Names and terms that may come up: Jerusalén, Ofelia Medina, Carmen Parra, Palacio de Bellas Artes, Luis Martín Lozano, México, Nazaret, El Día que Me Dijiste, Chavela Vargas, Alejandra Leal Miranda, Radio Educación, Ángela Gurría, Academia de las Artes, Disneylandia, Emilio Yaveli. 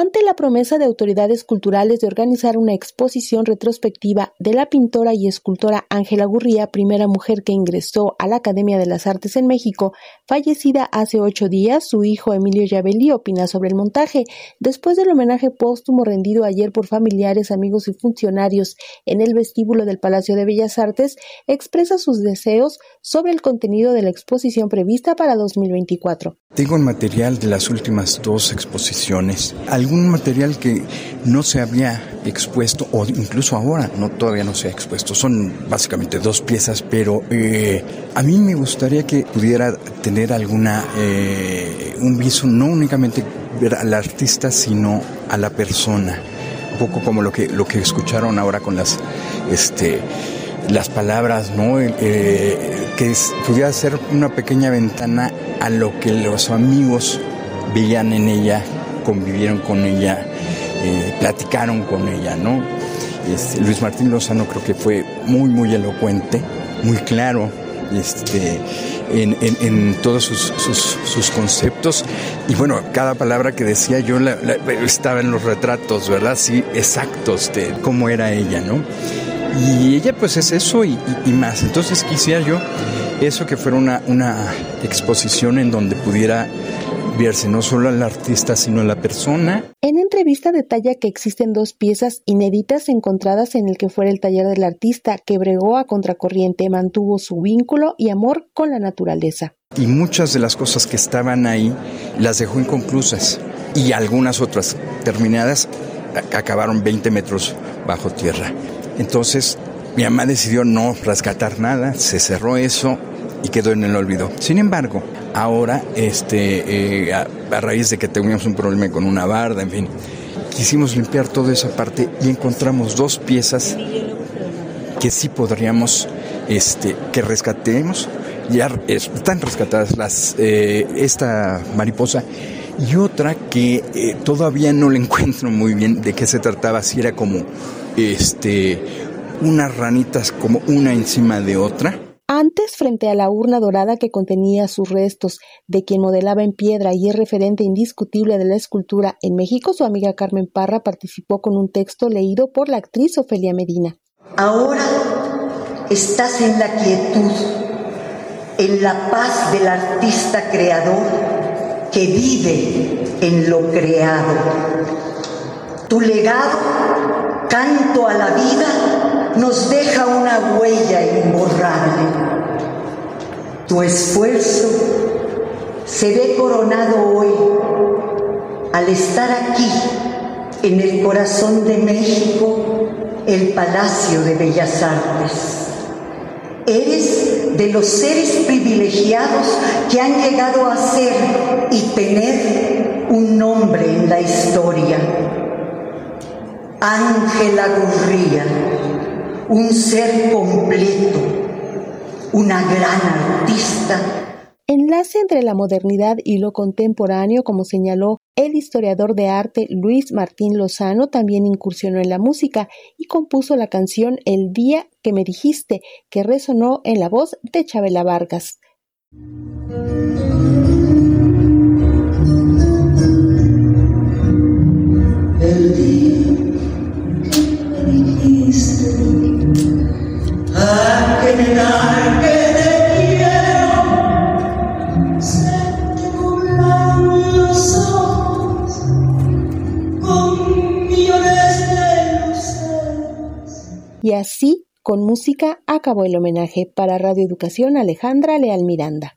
Ante la promesa de autoridades culturales de organizar una exposición retrospectiva de la pintora y escultora Ángela Gurría, primera mujer que ingresó a la Academia de las Artes en México, fallecida hace 8 días, su hijo Emilio Yaveli opina sobre el montaje. Después del homenaje póstumo rendido ayer por familiares, amigos y funcionarios en el vestíbulo del Palacio de Bellas Artes, expresa sus deseos sobre el contenido de la exposición prevista para 2024. Tengo el material de las últimas 2 exposiciones. Algún material que no se había expuesto, o incluso ahora todavía no se ha expuesto. Son básicamente 2 piezas, pero a mí me gustaría que pudiera tener alguna un viso, no únicamente ver al artista, sino a la persona. Un poco como lo que escucharon ahora con las palabras, ¿no? Que pudiera ser una pequeña ventana a lo que los amigos veían en ella, convivieron con ella, platicaron con ella, ¿no? Luis Martín Lozano creo que fue muy, muy elocuente, muy claro en todos sus conceptos. Y bueno, cada palabra que decía yo estaba en los retratos, ¿verdad? Sí, exactos de cómo era ella, ¿no? Y ella pues es eso y más. Entonces quisiera yo eso, que fuera una exposición en donde pudiera verse no solo al artista, sino a la persona. En entrevista detalla que existen 2 piezas inéditas encontradas en el que fuera el taller del artista, que bregó a contracorriente, mantuvo su vínculo y amor con la naturaleza. Y muchas de las cosas que estaban ahí las dejó inconclusas, y algunas otras terminadas acabaron 20 metros bajo tierra. Entonces mi mamá decidió no rescatar nada, se cerró eso y quedó en el olvido. Sin embargo, ahora, a raíz de que teníamos un problema con una barda, en fin, quisimos limpiar toda esa parte y encontramos 2 piezas que sí podríamos que rescatemos. Ya están rescatadas esta mariposa, y otra que todavía no le encuentro muy bien de qué se trataba, si era como unas ranitas como una encima de otra. Antes, frente a la urna dorada que contenía sus restos de quien modelaba en piedra y es referente indiscutible de la escultura en México, su amiga Carmen Parra participó con un texto leído por la actriz Ofelia Medina. Ahora estás en la quietud, en la paz del artista creador que vive en lo creado. Tu legado, canto a la vida, nos deja una huella imborrable. Tu esfuerzo se ve coronado hoy al estar aquí, en el corazón de México, el Palacio de Bellas Artes. Eres de los seres privilegiados que han llegado a ser y tener un nombre en la historia. Ángela Gurría, un ser completo, una gran artista. Enlace entre la modernidad y lo contemporáneo, como señaló el historiador de arte Luis Martín Lozano, también incursionó en la música y compuso la canción El Día que Me Dijiste, que resonó en la voz de Chavela Vargas. El día a que mirar que te quiero, se te nublaron los ojos con millones de luces. Y así, con música, acabó el homenaje. Para Radio Educación, Alejandra Leal Miranda.